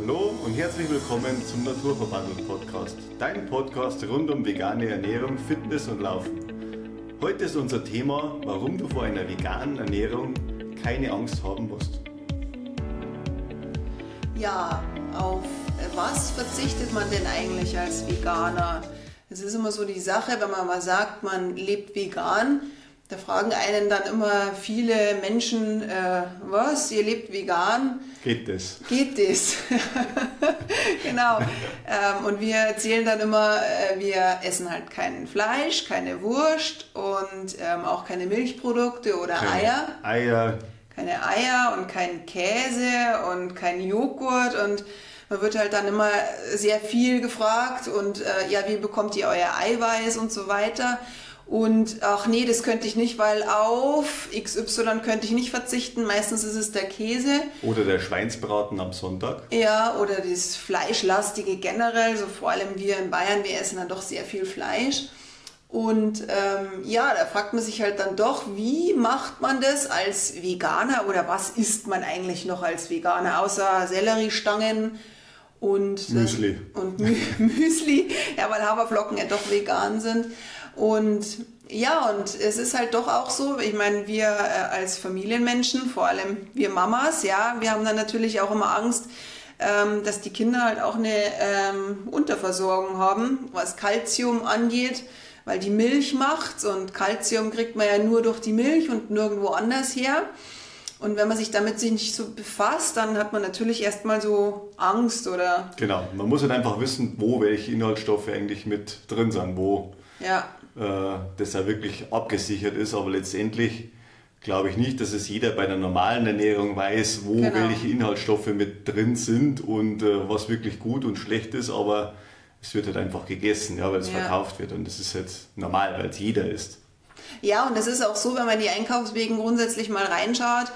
Hallo und herzlich willkommen zum Naturverbandel-Podcast, dein Podcast rund um vegane Ernährung, Fitness und Laufen. Heute ist unser Thema, warum du vor einer veganen Ernährung keine Angst haben musst. Ja, auf was verzichtet man denn eigentlich als Veganer? Es ist immer so die Sache, wenn man mal sagt, man lebt vegan, da fragen einen dann immer viele Menschen, was, ihr lebt vegan? Geht das? Geht das? Genau. Und wir erzählen dann immer, wir essen halt kein Fleisch, keine Wurst und auch keine Milchprodukte oder Eier. Keine Eier und kein Käse und kein Joghurt und man wird halt dann immer sehr viel gefragt und ja, wie bekommt ihr euer Eiweiß und so weiter und ach nee, das könnte ich nicht, weil auf XY könnte ich nicht verzichten, meistens ist es der Käse. Oder der Schweinsbraten am Sonntag. Ja, oder das Fleischlastige generell, so vor allem wir in Bayern, wir essen dann doch sehr viel Fleisch. Und ja, da fragt man sich halt dann doch, wie macht man das als Veganer oder was isst man eigentlich noch als Veganer, außer Selleriestangen und Müsli. Und Müsli, ja, weil Haferflocken ja doch vegan sind. Und ja, und es ist halt doch auch so, ich meine, wir als Familienmenschen, vor allem wir Mamas, ja, wir haben dann natürlich auch immer Angst, dass die Kinder halt auch eine Unterversorgung haben, was Kalzium angeht. Weil die Milch macht's und Kalzium kriegt man ja nur durch die Milch und nirgendwo anders her. Und wenn man sich damit nicht so befasst, dann hat man natürlich erstmal so Angst oder... Genau, man muss halt einfach wissen, wo welche Inhaltsstoffe eigentlich mit drin sind, wo ja. Das ja wirklich abgesichert ist. Aber letztendlich glaube ich nicht, dass es jeder bei der normalen Ernährung weiß, wo welche Inhaltsstoffe mit drin sind und was wirklich gut und schlecht ist, aber... Es wird halt einfach gegessen, ja, weil es verkauft wird und das ist jetzt normal, weil es jeder isst. Ja, und es ist auch so, wenn man die Einkaufswegen grundsätzlich mal reinschaut,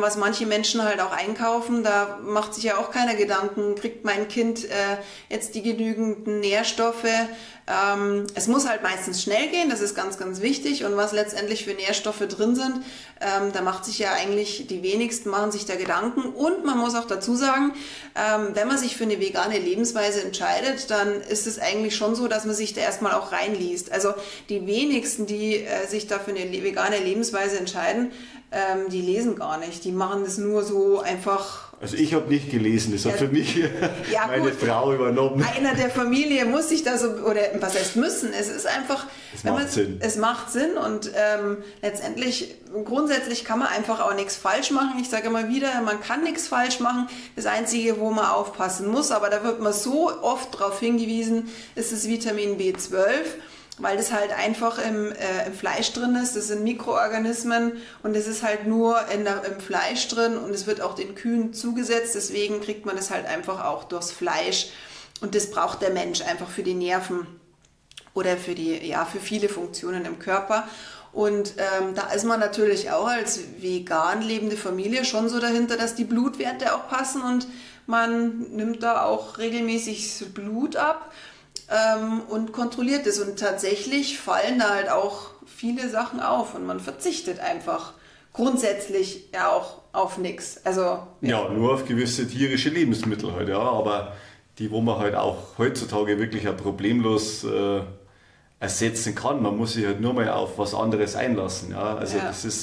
was manche Menschen halt auch einkaufen, da macht sich ja auch keiner Gedanken, kriegt mein Kind jetzt die genügenden Nährstoffe. Es muss halt meistens schnell gehen, das ist ganz, ganz wichtig und was letztendlich für Nährstoffe drin sind, da macht sich ja eigentlich, die wenigsten machen sich da Gedanken und man muss auch dazu sagen, wenn man sich für eine vegane Lebensweise entscheidet, dann ist es eigentlich schon so, dass man sich da erstmal auch reinliest. Also die wenigsten, die sich da für eine vegane Lebensweise entscheiden, die lesen gar nicht. Die machen das nur so einfach... Also ich habe nicht gelesen, das hat für mich meine Frau übernommen. Einer der Familie muss sich da so, oder was heißt müssen, es ist einfach... Es macht Sinn und letztendlich, grundsätzlich kann man einfach auch nichts falsch machen. Ich sage immer wieder, man kann nichts falsch machen. Das Einzige, wo man aufpassen muss, aber da wird man so oft darauf hingewiesen, ist das Vitamin B12. Weil das halt einfach im Fleisch drin ist, das sind Mikroorganismen und es ist halt nur im Fleisch drin und es wird auch den Kühen zugesetzt, deswegen kriegt man das halt einfach auch durchs Fleisch und das braucht der Mensch einfach für die Nerven oder für die, ja, für viele Funktionen im Körper. Und da ist man natürlich auch als vegan lebende Familie schon so dahinter, dass die Blutwerte auch passen und man nimmt da auch regelmäßig Blut ab. Und kontrolliert es und tatsächlich fallen da halt auch viele Sachen auf und man verzichtet einfach grundsätzlich ja auch auf nichts. Also, ja, nur auf gewisse tierische Lebensmittel halt, ja, aber die, wo man halt auch heutzutage wirklich auch problemlos ersetzen kann. Man muss sich halt nur mal auf was anderes einlassen, ja, also das ist,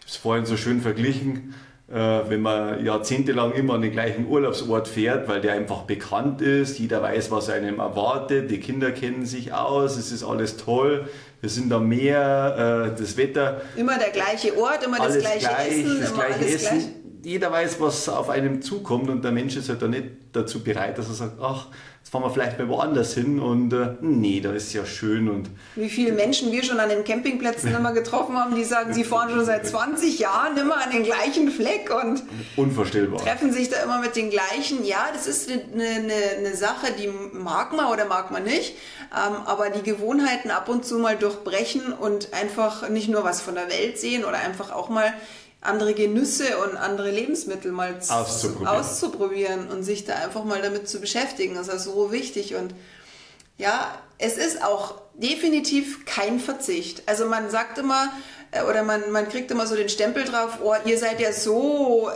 ich habe es vorhin so schön verglichen, wenn man jahrzehntelang immer an den gleichen Urlaubsort fährt, weil der einfach bekannt ist, jeder weiß, was einem erwartet, die Kinder kennen sich aus, es ist alles toll, wir sind am Meer, das Wetter. Immer der gleiche Ort, immer das gleiche Essen. Jeder weiß, was auf einem zukommt und der Mensch ist halt dann nicht dazu bereit, dass er sagt, ach, jetzt fahren wir vielleicht mal woanders hin und nee, da ist ja schön. Und wie viele Menschen wir schon an den Campingplätzen immer getroffen haben, die sagen, sie fahren schon seit 20 Jahren immer an den gleichen Fleck und unvorstellbar. Treffen sich da immer mit den gleichen. Ja, das ist eine Sache, die mag man oder mag man nicht, aber die Gewohnheiten ab und zu mal durchbrechen und einfach nicht nur was von der Welt sehen oder einfach auch mal andere Genüsse und andere Lebensmittel mal auszuprobieren und sich da einfach mal damit zu beschäftigen. Das ist so wichtig und ja, es ist auch definitiv kein Verzicht. Also man sagt immer oder man kriegt immer so den Stempel drauf, oh, ihr seid ja so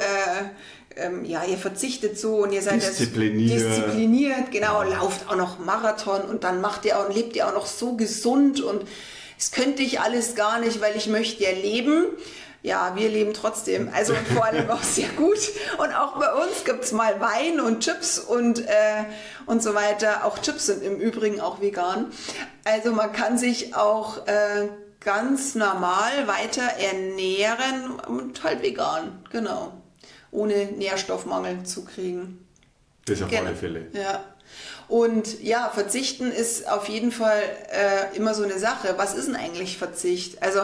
ja, ihr verzichtet so und ihr seid diszipliniert, genau, lauft auch noch Marathon und dann macht ihr auch, lebt ihr auch noch so gesund und es könnte ich alles gar nicht, weil ich möchte ja leben. Ja, wir leben trotzdem, also vor allem auch sehr gut und auch bei uns gibt es mal Wein und Chips und so weiter. Auch Chips sind im Übrigen auch vegan, also man kann sich auch ganz normal weiter ernähren und halt vegan, genau, ohne Nährstoffmangel zu kriegen. Das auf alle Fälle. Ja. Und ja, Verzichten ist auf jeden Fall immer so eine Sache. Was ist denn eigentlich Verzicht? Also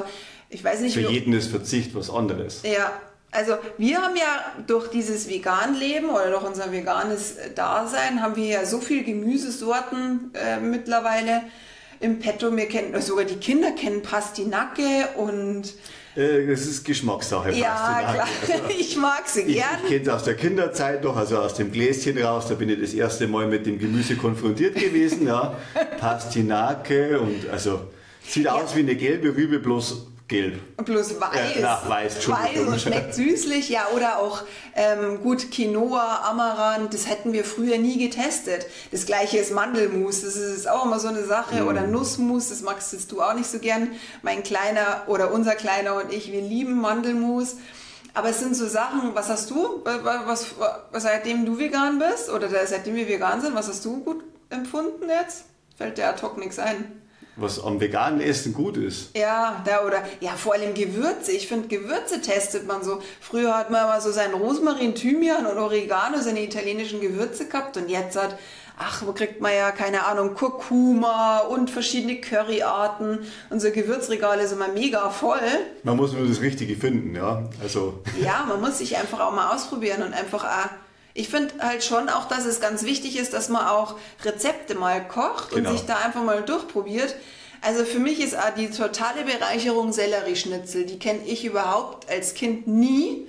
ich weiß nicht, für jeden ist Verzicht was anderes. Ja, also wir haben ja durch dieses Vegan-Leben oder durch unser veganes Dasein haben wir ja so viele Gemüsesorten mittlerweile im Petto. Wir kennen, sogar die Kinder kennen Pastinake und... Das ist Geschmackssache. Ja, klar. Also, ich mag sie gern. Ich kenne es aus der Kinderzeit noch, also aus dem Gläschen raus. Da bin ich das erste Mal mit dem Gemüse konfrontiert gewesen. Ja. Pastinake und also sieht aus wie eine gelbe Rübe, bloß gelb. Bloß weiß. Weiß und schmeckt süßlich. Ja, oder auch gut, Quinoa, Amaranth, das hätten wir früher nie getestet. Das gleiche ist Mandelmus, das ist auch immer so eine Sache. Mm. Oder Nussmus, das magst du auch nicht so gern. Mein Kleiner oder unser Kleiner und ich, wir lieben Mandelmus. Aber es sind so Sachen, was hast du, was seitdem du vegan bist oder seitdem wir vegan sind, was hast du gut empfunden jetzt? Fällt dir ad hoc nichts ein. Was am veganen Essen gut ist. Ja, vor allem Gewürze. Ich finde, Gewürze testet man so. Früher hat man immer so seinen Rosmarin, Thymian und Oregano, seine italienischen Gewürze gehabt. Und jetzt wo kriegt man ja, keine Ahnung, Kurkuma und verschiedene Curryarten. Unser Gewürzregal ist immer mega voll. Man muss nur das Richtige finden, ja. Also. Ja, man muss sich einfach auch mal ausprobieren und einfach auch... Ich finde halt schon auch, dass es ganz wichtig ist, dass man auch Rezepte mal kocht und sich da einfach mal durchprobiert. Also für mich ist die totale Bereicherung Sellerieschnitzel. Die kenne ich überhaupt als Kind nie.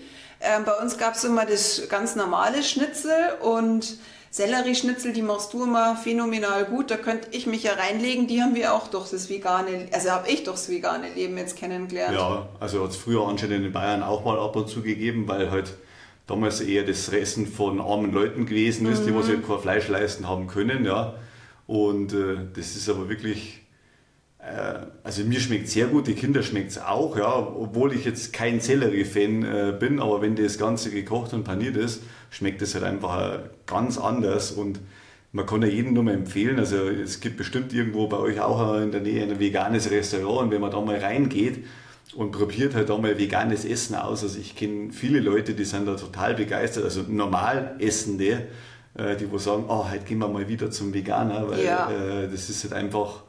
Bei uns gab es immer das ganz normale Schnitzel und Sellerieschnitzel, die machst du immer phänomenal gut. Da könnte ich mich ja reinlegen. Die haben wir auch habe ich durchs vegane Leben jetzt kennengelernt. Ja, also hat es früher anscheinend in Bayern auch mal ab und zu gegeben, weil halt damals eher das Essen von armen Leuten gewesen ist, die was halt kein Fleisch leisten haben können, ja. Und das ist aber wirklich, also mir schmeckt sehr gut, die Kinder schmeckt es auch, ja, obwohl ich jetzt kein Sellerie-Fan bin, aber wenn das Ganze gekocht und paniert ist, schmeckt es halt einfach ganz anders und man kann ja jedem nur mal empfehlen, also es gibt bestimmt irgendwo bei euch auch in der Nähe ein veganes Restaurant und wenn man da mal reingeht, und probiert halt auch mal veganes Essen aus. Also ich kenne viele Leute, die sind da total begeistert, also normal Essende, die wo sagen, heute gehen wir mal wieder zum Veganer, weil das ist halt einfach,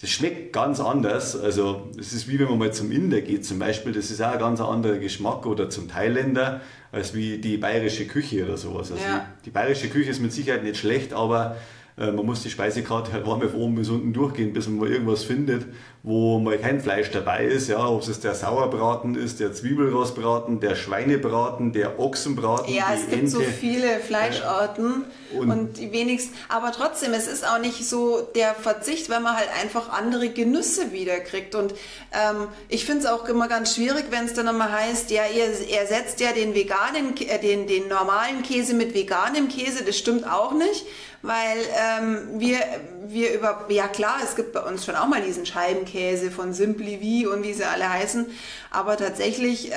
das schmeckt ganz anders. Also es ist wie wenn man mal zum Inder geht zum Beispiel, das ist auch ein ganz anderer Geschmack oder zum Thailänder, als wie die bayerische Küche oder sowas. Also die bayerische Küche ist mit Sicherheit nicht schlecht, aber man muss die Speisekarte halt warm auf oben bis unten durchgehen, bis man mal irgendwas findet, wo mal kein Fleisch dabei ist. Ja, ob es der Sauerbraten ist, der Zwiebelrostbraten, der Schweinebraten, der Ochsenbraten. Ja, es gibt so viele Fleischarten und die wenigsten. Aber trotzdem, es ist auch nicht so der Verzicht, weil man halt einfach andere Genüsse wiederkriegt. Und ich finde es auch immer ganz schwierig, wenn es dann immer heißt, ja, ihr ersetzt ja den veganen, den normalen Käse mit veganem Käse. Das stimmt auch nicht, weil es gibt bei uns schon auch mal diesen Scheibenkäse von Simply V und wie sie alle heißen, aber tatsächlich,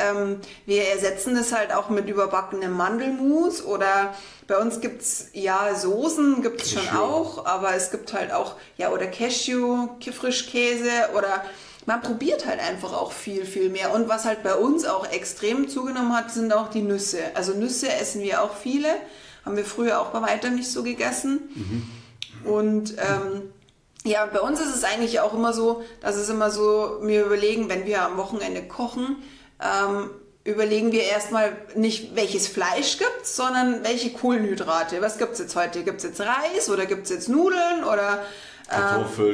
wir ersetzen das halt auch mit überbackenem Mandelmus oder bei uns gibt's, Soßen gibt's schon auch, aber es gibt halt auch, oder Cashew, Frischkäse oder man probiert halt einfach auch viel, viel mehr. Und was halt bei uns auch extrem zugenommen hat, sind auch die Nüsse. Also Nüsse essen wir auch viele. Haben wir früher auch bei weitem nicht so gegessen. Mhm. Und bei uns ist es eigentlich auch immer so, wir überlegen, wenn wir am Wochenende kochen, überlegen wir erstmal nicht, welches Fleisch gibt es, sondern welche Kohlenhydrate. Was gibt es jetzt heute? Gibt es jetzt Reis oder gibt es jetzt Nudeln oder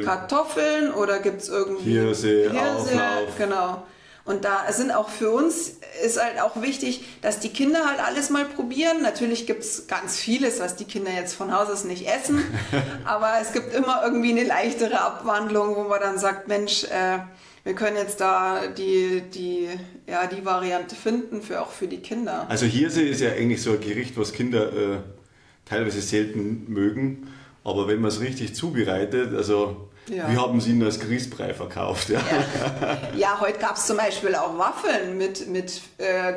Kartoffeln oder gibt es irgendwie Hirse, genau. Und da sind auch für uns, ist halt auch wichtig, dass die Kinder halt alles mal probieren. Natürlich gibt es ganz vieles, was die Kinder jetzt von Haus aus nicht essen. Aber es gibt immer irgendwie eine leichtere Abwandlung, wo man dann sagt, Mensch, wir können jetzt da die Variante finden, für die Kinder. Also Hirse ist ja eigentlich so ein Gericht, was Kinder teilweise selten mögen, aber wenn man es richtig zubereitet, also ja. Wir haben sie ihnen als Grießbrei verkauft. Ja, heute gab es zum Beispiel auch Waffeln mit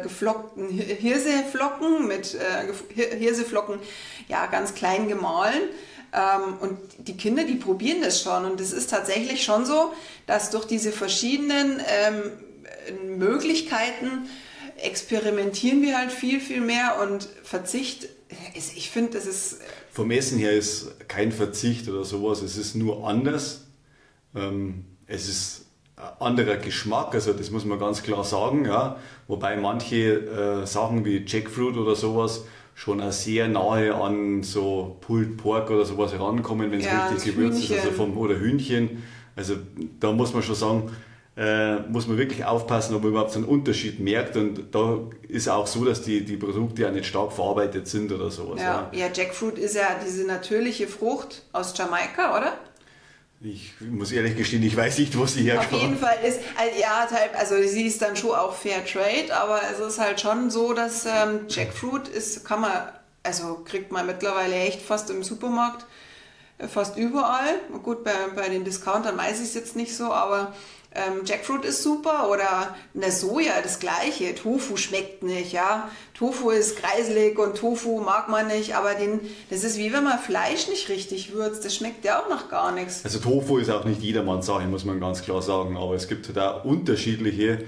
geflockten Hirseflocken, ja, ganz klein gemahlen. Und die Kinder, die probieren das schon. Und es ist tatsächlich schon so, dass durch diese verschiedenen Möglichkeiten experimentieren wir halt viel, viel mehr. Und Verzicht, ich finde, das ist... Vom Essen her ist kein Verzicht oder sowas. Es ist nur anders. Es ist ein anderer Geschmack, also das muss man ganz klar sagen. Ja. Wobei manche Sachen wie Jackfruit oder sowas schon auch sehr nahe an so Pulled Pork oder sowas herankommen, wenn es richtig gewürzt ist, also oder Hühnchen. Also da muss man schon sagen, muss man wirklich aufpassen, ob man überhaupt so einen Unterschied merkt. Und da ist auch so, dass die Produkte ja nicht stark verarbeitet sind oder sowas. Ja, Jackfruit ist ja diese natürliche Frucht aus Jamaika, oder? Ich muss ehrlich gestehen, ich weiß nicht, wo sie herkommt. Auf jeden Fall ist, sie ist dann schon auch Fair Trade, aber es ist halt schon so, dass Jackfruit ist, kriegt man mittlerweile echt fast im Supermarkt, fast überall. Gut, bei den Discountern weiß ich es jetzt nicht so, aber Jackfruit ist super oder eine Soja, das gleiche. Tofu schmeckt nicht, ja. Tofu ist kreiselig und Tofu mag man nicht, aber das ist wie wenn man Fleisch nicht richtig würzt, das schmeckt ja auch nach gar nichts. Also Tofu ist auch nicht jedermanns Sache, muss man ganz klar sagen, aber es gibt da unterschiedliche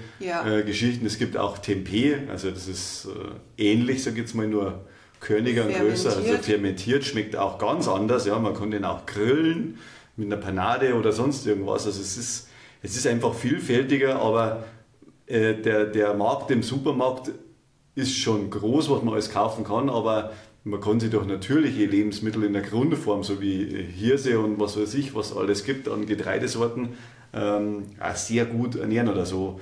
Geschichten. Es gibt auch Tempeh, also das ist ähnlich, sag jetzt mal, nur körniger und größer, also fermentiert, schmeckt auch ganz anders, ja. Man kann den auch grillen mit einer Panade oder sonst irgendwas, also es ist einfach vielfältiger, aber der Markt im Supermarkt ist schon groß, was man alles kaufen kann, aber man kann sich durch natürliche Lebensmittel in der Grundform, so wie Hirse und was weiß ich, was alles gibt an Getreidesorten, auch sehr gut ernähren oder so.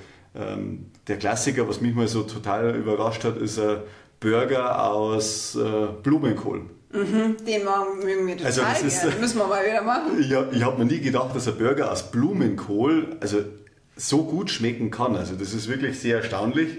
Der Klassiker, was mich mal so total überrascht hat, ist ein Burger aus Blumenkohl. Mhm, den mögen wir total gerne. Müssen wir mal wieder machen. Ich habe mir nie gedacht, dass ein Burger aus Blumenkohl so gut schmecken kann. Also das ist wirklich sehr erstaunlich.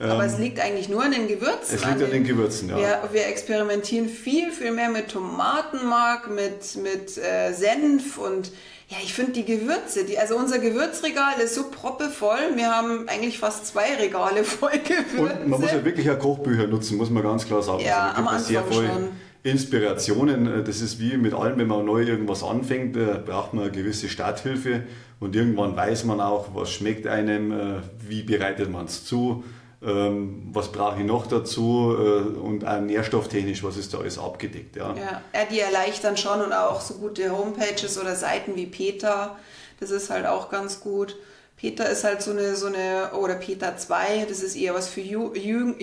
Aber es liegt eigentlich nur an den Gewürzen. Es liegt an den Gewürzen, ja. Wir experimentieren viel, viel mehr mit Tomatenmark, mit Senf und ja, ich finde die Gewürze, unser Gewürzregal ist so proppevoll, wir haben eigentlich fast 2 Regale voll Gewürze. Und man muss ja wirklich auch Kochbücher nutzen, muss man ganz klar sagen. Ja, also am Anfang sehr voll schon. Inspirationen, das ist wie mit allem, wenn man neu irgendwas anfängt, braucht man eine gewisse Starthilfe und irgendwann weiß man auch, was schmeckt einem, wie bereitet man es zu, was brauche ich noch dazu und auch nährstofftechnisch, was ist da alles abgedeckt. Ja, die erleichtern schon und auch so gute Homepages oder Seiten wie PETA, das ist halt auch ganz gut. PETA ist halt so eine oder PETA 2, das ist eher was für Jüngere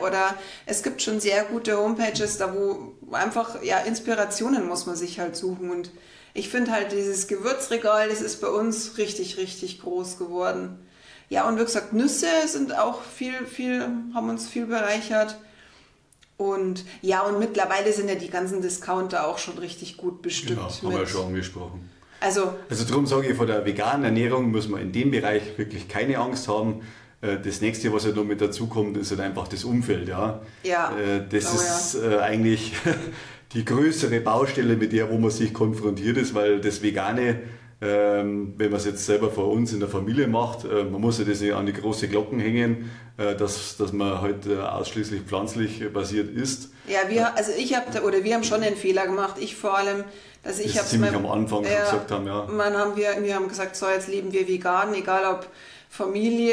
oder es gibt schon sehr gute Homepages, da wo einfach, Inspirationen muss man sich halt suchen und ich finde halt dieses Gewürzregal, das ist bei uns richtig, richtig groß geworden. Ja, und wie gesagt, Nüsse sind auch haben uns viel bereichert. Und ja, und mittlerweile sind ja die ganzen Discounter auch schon richtig gut bestückt. Genau, haben wir ja schon angesprochen. Also darum sage ich, vor der veganen Ernährung muss man in dem Bereich wirklich keine Angst haben. Das nächste, was halt noch mit dazukommt, ist halt einfach das Umfeld. Das ist eigentlich die größere Baustelle, mit der wo man sich konfrontiert ist, weil das Vegane, wenn man es jetzt selber vor uns in der Familie macht, man muss ja das nicht an die große Glocken hängen, dass man halt ausschließlich pflanzlich basiert ist. Ja, wir haben schon den Fehler gemacht, ich vor allem, dass ich habe ziemlich am Anfang gesagt haben, ja. Wir haben gesagt, so jetzt leben wir vegan, egal ob Familie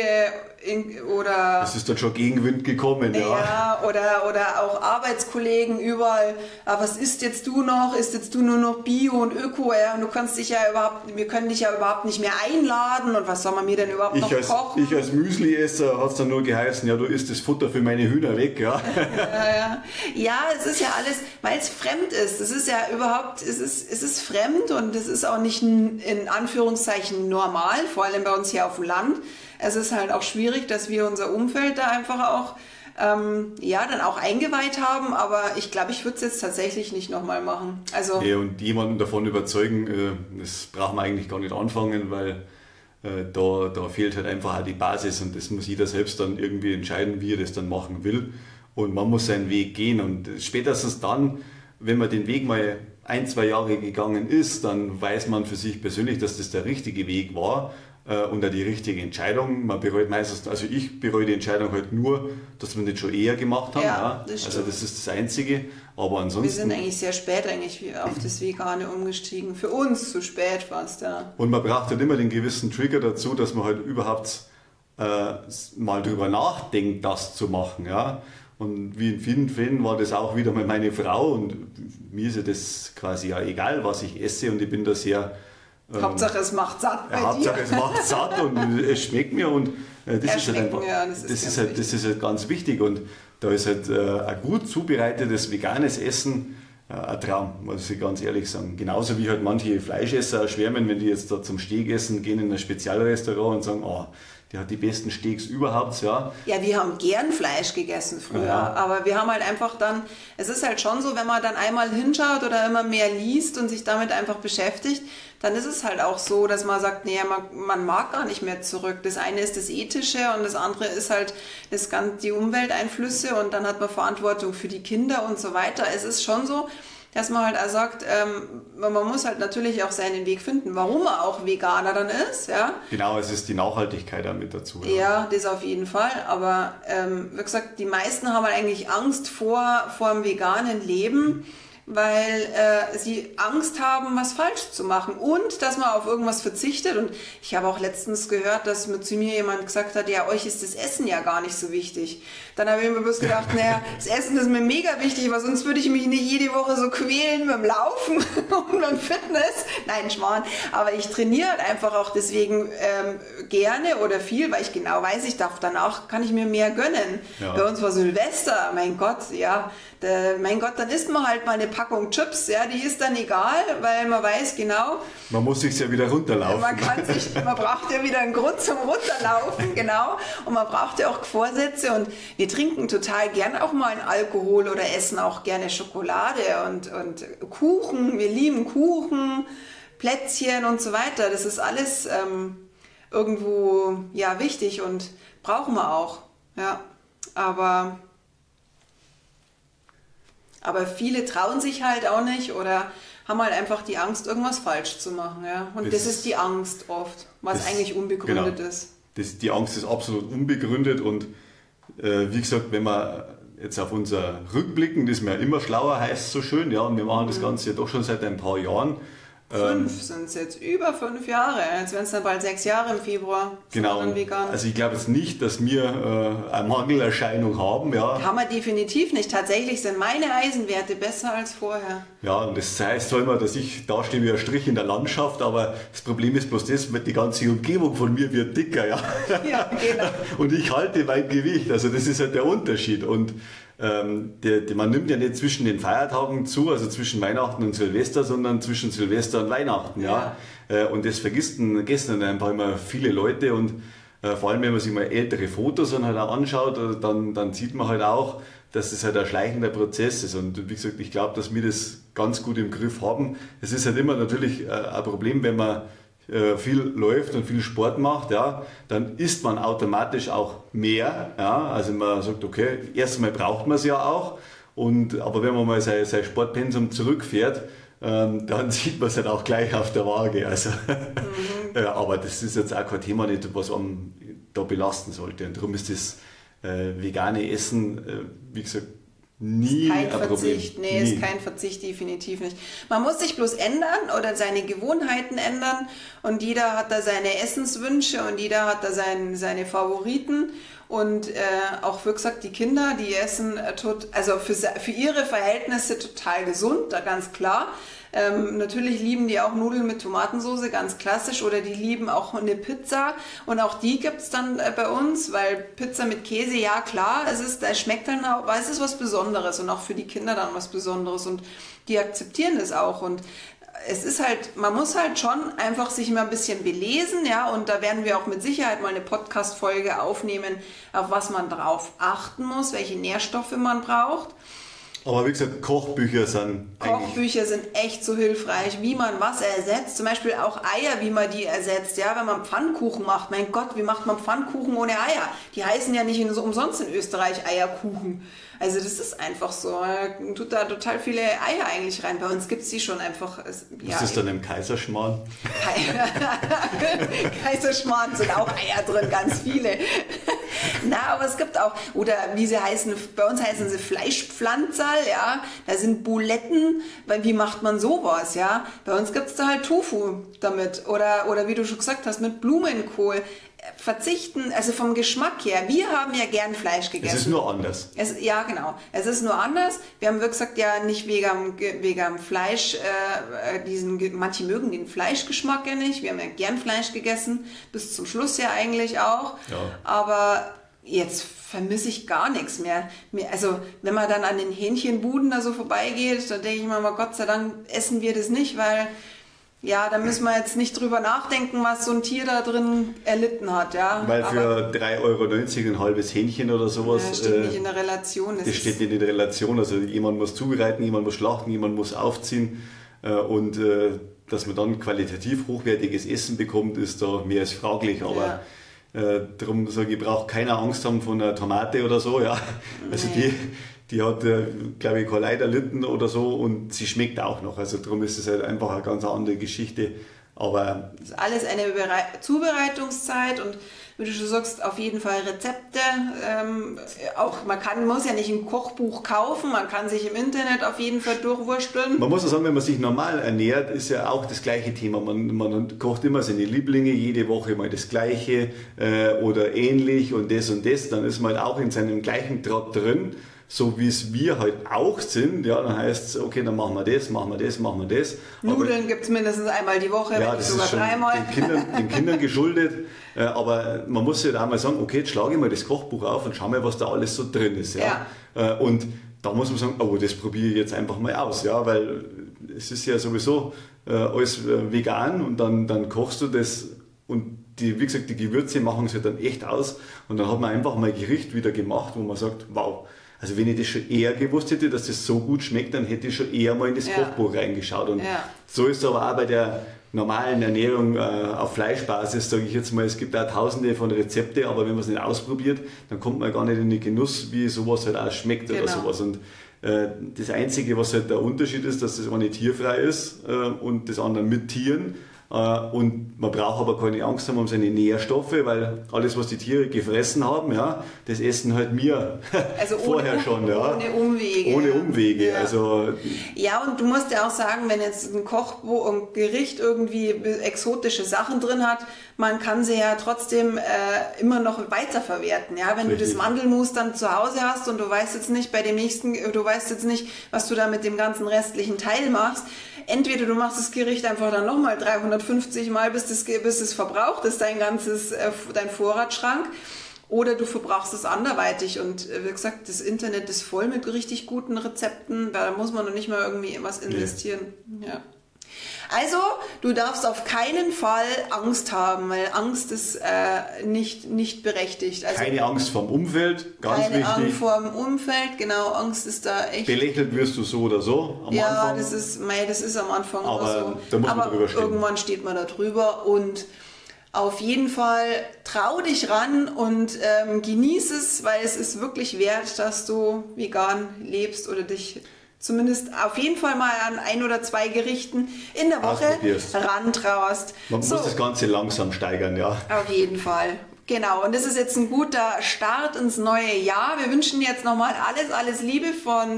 oder... Es ist dann schon Gegenwind gekommen, ja. Oder auch Arbeitskollegen überall. Aber was isst jetzt du noch? Isst jetzt du nur noch Bio und Öko? Ja? Und wir können dich ja überhaupt nicht mehr einladen. Und was soll man mir denn überhaupt noch kochen? Ich als Müsli-Esser hat es dann nur geheißen, ja, du isst das Futter für meine Hühner weg, ja. Ja, es ist ja alles, weil es fremd ist. Es ist ja überhaupt, es ist fremd und es ist auch nicht in Anführungszeichen normal, vor allem bei uns hier auf dem Land. Es ist halt auch schwierig, dass wir unser Umfeld da einfach auch dann auch eingeweiht haben, aber ich glaube, ich würde es jetzt tatsächlich nicht nochmal machen. Also und jemanden davon überzeugen, das braucht man eigentlich gar nicht anfangen, weil Da fehlt halt einfach auch die Basis und das muss jeder selbst dann irgendwie entscheiden, wie er das dann machen will. Und man muss seinen Weg gehen und spätestens dann, wenn man den Weg mal 1-2 Jahre gegangen ist, dann weiß man für sich persönlich, dass das der richtige Weg war und auch die richtige Entscheidung. Man bereut meistens, also ich bereue die Entscheidung halt nur, dass wir das schon eher gemacht haben. Ja, das stimmt. Also das ist das Einzige, aber ansonsten... Wir sind eigentlich sehr spät eigentlich auf das Vegane umgestiegen. Für uns zu spät war es da. Und man braucht halt immer den gewissen Trigger dazu, dass man halt überhaupt mal drüber nachdenkt, das zu machen, ja. Und wie in vielen Fällen war das auch wieder mal meine Frau und mir ist ja das quasi ja egal, was ich esse und ich bin da sehr... Hauptsache es macht satt bei Hauptsache dir. Es macht satt und es schmeckt mir und das ist halt einfach, das ist halt ganz wichtig und da ist halt ein gut zubereitetes veganes Essen ein Traum, muss ich ganz ehrlich sagen. Genauso wie halt manche Fleischesser schwärmen, wenn die jetzt da zum Steak essen gehen in ein Spezialrestaurant und sagen, oh, der hat die besten Steaks überhaupt, ja. Ja, wir haben gern Fleisch gegessen früher, ja. Aber wir haben halt einfach dann, es ist halt schon so, wenn man dann einmal hinschaut oder immer mehr liest und sich damit einfach beschäftigt, dann ist es halt auch so, dass man sagt, nee, man mag gar nicht mehr zurück. Das eine ist das Ethische und das andere ist halt das ganze, die Umwelteinflüsse und dann hat man Verantwortung für die Kinder und so weiter. Es ist schon so, dass man halt auch sagt, man muss halt natürlich auch seinen Weg finden, warum er auch Veganer dann ist. Ja. Genau, es ist die Nachhaltigkeit damit dazu. Ja, ja, das auf jeden Fall. Aber wie gesagt, die meisten haben halt eigentlich Angst vor einem veganen Leben, weil sie Angst haben, was falsch zu machen und dass man auf irgendwas verzichtet. Und ich habe auch letztens gehört, dass zu mir jemand gesagt hat, ja, euch ist das Essen ja gar nicht so wichtig. Dann habe ich mir bloß gedacht, naja, das Essen ist mir mega wichtig, weil sonst würde ich mich nicht jede Woche so quälen mit dem Laufen und mit dem Fitness. Nein, Schmarrn. Aber ich trainiere halt einfach auch deswegen gerne oder viel, weil ich genau weiß, ich darf danach, kann ich mir mehr gönnen. Ja. Bei uns war Silvester, mein Gott, ja. Mein Gott, dann isst man halt mal eine Packung Chips, ja, die ist dann egal, weil man weiß genau... Man muss sich ja wieder runterlaufen. Man braucht ja wieder einen Grund zum Runterlaufen, genau. Und man braucht ja auch Vorsätze und wir trinken total gern auch mal einen Alkohol oder essen auch gerne Schokolade und Kuchen. Wir lieben Kuchen, Plätzchen und so weiter. Das ist alles irgendwo ja, wichtig und brauchen wir auch, ja, aber viele trauen sich halt auch nicht oder haben halt einfach die Angst, irgendwas falsch zu machen. Ja? Und das ist die Angst oft, was eigentlich unbegründet ist. Die Angst ist absolut unbegründet und wie gesagt, wenn man jetzt auf unser Rückblicken, das ist mir immer schlauer, heißt es so schön, ja, und wir machen das Ganze ja doch schon seit ein paar Jahren. 5 sind es jetzt, über 5 Jahre, jetzt werden es dann bald 6 Jahre im Februar. Genau, also ich glaube jetzt nicht, dass wir eine Mangelerscheinung haben. Ja. Haben wir definitiv nicht, tatsächlich sind meine Eisenwerte besser als vorher. Ja, und das heißt zwar immer, dass ich da stehe wie ein Strich in der Landschaft, aber das Problem ist bloß das, die ganze Umgebung von mir wird dicker. Ja, ja genau. Und ich halte mein Gewicht, also das ist halt der Unterschied. Und man nimmt ja nicht zwischen den Feiertagen zu, also zwischen Weihnachten und Silvester, sondern zwischen Silvester und Weihnachten. Ja. Ja. Und das vergessen einfach immer viele Leute und vor allem, wenn man sich mal ältere Fotos dann halt auch anschaut, dann sieht man halt auch, dass das halt ein schleichender Prozess ist. Und wie gesagt, ich glaube, dass wir das ganz gut im Griff haben. Es ist halt immer natürlich ein Problem, wenn man viel läuft und viel Sport macht, ja, dann isst man automatisch auch mehr. Ja, also man sagt, okay, erstmal braucht man es ja auch, aber wenn man mal sein Sportpensum zurückfährt, dann sieht man es halt auch gleich auf der Waage. Also, ja, aber das ist jetzt auch kein Thema, nicht, was einem da belasten sollte. Und darum ist das vegane Essen, wie gesagt, nie kein Verzicht, Problem. Nee, nie. Ist kein Verzicht, definitiv nicht. Man muss sich bloß ändern oder seine Gewohnheiten ändern und jeder hat da seine Essenswünsche und jeder hat da seine Favoriten und auch wie gesagt, die Kinder, die essen also für ihre Verhältnisse total gesund, da ganz klar. Natürlich lieben die auch Nudeln mit Tomatensauce, ganz klassisch, oder die lieben auch eine Pizza und auch die gibt's dann bei uns, weil Pizza mit Käse, ja klar, es schmeckt dann auch, weil es ist was Besonderes und auch für die Kinder dann was Besonderes und die akzeptieren das auch und es ist halt, man muss halt schon einfach sich mal ein bisschen belesen, ja, und da werden wir auch mit Sicherheit mal eine Podcast-Folge aufnehmen, auf was man drauf achten muss, welche Nährstoffe man braucht. Aber wie gesagt, Kochbücher sind echt so hilfreich, wie man was ersetzt. Zum Beispiel auch Eier, wie man die ersetzt. Ja, wenn man Pfannkuchen macht. Mein Gott, wie macht man Pfannkuchen ohne Eier? Die heißen ja nicht umsonst in Österreich Eierkuchen. Also das ist einfach so. Man tut da total viele Eier eigentlich rein. Bei uns gibt es die schon einfach. Ja, was ist dann im Kaiserschmarrn? Kaiserschmarrn sind auch Eier drin, ganz viele. Na, aber es gibt auch, oder wie sie heißen, bei uns heißen sie Fleischpflanzerl, ja, da sind Buletten, weil wie macht man sowas, ja? Bei uns gibt es da halt Tofu damit oder wie du schon gesagt hast, mit Blumenkohl. Verzichten, also vom Geschmack her, wir haben ja gern Fleisch gegessen. Es ist nur anders. Ja, genau. Es ist nur anders. Wir haben wirklich gesagt, ja, nicht vegan Fleisch, manche mögen den Fleischgeschmack ja nicht. Wir haben ja gern Fleisch gegessen, bis zum Schluss ja eigentlich auch. Ja. Aber jetzt vermisse ich gar nichts mehr. Also wenn man dann an den Hähnchenbuden da so vorbeigeht, dann denke ich mir mal, Gott sei Dank essen wir das nicht, weil... Ja, da müssen wir jetzt nicht drüber nachdenken, was so ein Tier da drin erlitten hat, ja. Weil für 3,90 € ein halbes Hähnchen oder sowas... Das steht nicht in der Relation. Das steht nicht in der Relation, also jemand muss zubereiten, jemand muss schlachten, jemand muss aufziehen und dass man dann qualitativ hochwertiges Essen bekommt, ist da mehr als fraglich, aber... Ja. Darum sage ich, braucht keiner Angst haben von einer Tomate oder so, ja. Also nee. Die hat, glaube ich, kein Leid erlitten oder so und sie schmeckt auch noch. Also darum ist es halt einfach eine ganz andere Geschichte. Aber das ist alles eine Zubereitungszeit und wie du schon sagst, auf jeden Fall Rezepte. Auch man muss ja nicht ein Kochbuch kaufen, man kann sich im Internet auf jeden Fall durchwursteln. Man muss ja sagen, wenn man sich normal ernährt, ist ja auch das gleiche Thema. Man kocht immer seine Lieblinge, jede Woche mal das Gleiche oder ähnlich und das. Dann ist man halt auch in seinem gleichen Trott drin. So wie es wir halt auch sind, ja, dann heißt es, okay, dann machen wir das. Nudeln gibt es mindestens einmal die Woche, ja, wenn nicht sogar dreimal. Den Kindern geschuldet, aber man muss ja da mal sagen, okay, jetzt schlage ich mal das Kochbuch auf und schau mal, was da alles so drin ist. Ja. Ja. Und da muss man sagen, oh, das probiere ich jetzt einfach mal aus, ja, weil es ist ja sowieso alles vegan und dann kochst du das und wie gesagt, die Gewürze machen es ja dann echt aus und dann hat man einfach mal ein Gericht wieder gemacht, wo man sagt, wow, also wenn ich das schon eher gewusst hätte, dass das so gut schmeckt, dann hätte ich schon eher mal in das Kochbuch reingeschaut. Und so ist es aber auch bei der normalen Ernährung auf Fleischbasis, sage ich jetzt mal. Es gibt auch tausende von Rezepte, aber wenn man es nicht ausprobiert, dann kommt man gar nicht in den Genuss, wie sowas halt auch schmeckt oder sowas. Und das Einzige, was halt der Unterschied ist, dass das eine tierfrei ist und das andere mit Tieren. Und man braucht aber keine Angst haben um seine Nährstoffe, weil alles, was die Tiere gefressen haben, ja, das essen halt wir also vorher schon. Ja. Ohne Umwege. Ohne Umwege. Ja. Also, ja, und du musst ja auch sagen, wenn jetzt ein Kochbuch und Gericht irgendwie exotische Sachen drin hat, man kann sie ja trotzdem immer noch weiterverwerten. Ja? Wenn du das Mandelmus dann zu Hause hast und du weißt jetzt nicht, was du da mit dem ganzen restlichen Teil machst, entweder du machst das Gericht einfach dann nochmal 350 Mal, bis es verbraucht ist, dein Vorratsschrank. Oder du verbrauchst es anderweitig. Und wie gesagt, das Internet ist voll mit richtig guten Rezepten. Da muss man noch nicht mal irgendwie was investieren. Nee. Ja. Also, du darfst auf keinen Fall Angst haben, weil Angst ist nicht berechtigt. Also, keine Angst vorm Umfeld, ganz wichtig. Keine Angst vorm Umfeld, genau, Angst ist da echt... Belächelt wirst du so oder so am Anfang. Ja, das ist am Anfang aber so. Da muss man drüber stehen. Irgendwann steht man da drüber und auf jeden Fall trau dich ran und genieß es, weil es ist wirklich wert, dass du vegan lebst oder dich... Zumindest auf jeden Fall mal an ein oder zwei Gerichten in der Woche rantraust. Man muss das Ganze langsam steigern, ja. Auf jeden Fall. Genau, und das ist jetzt ein guter Start ins neue Jahr. Wir wünschen jetzt nochmal alles Liebe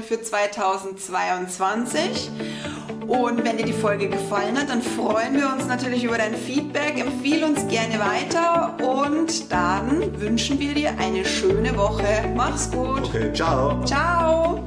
für 2022. Und wenn dir die Folge gefallen hat, dann freuen wir uns natürlich über dein Feedback. Empfehle uns gerne weiter und dann wünschen wir dir eine schöne Woche. Mach's gut. Okay, ciao. Ciao.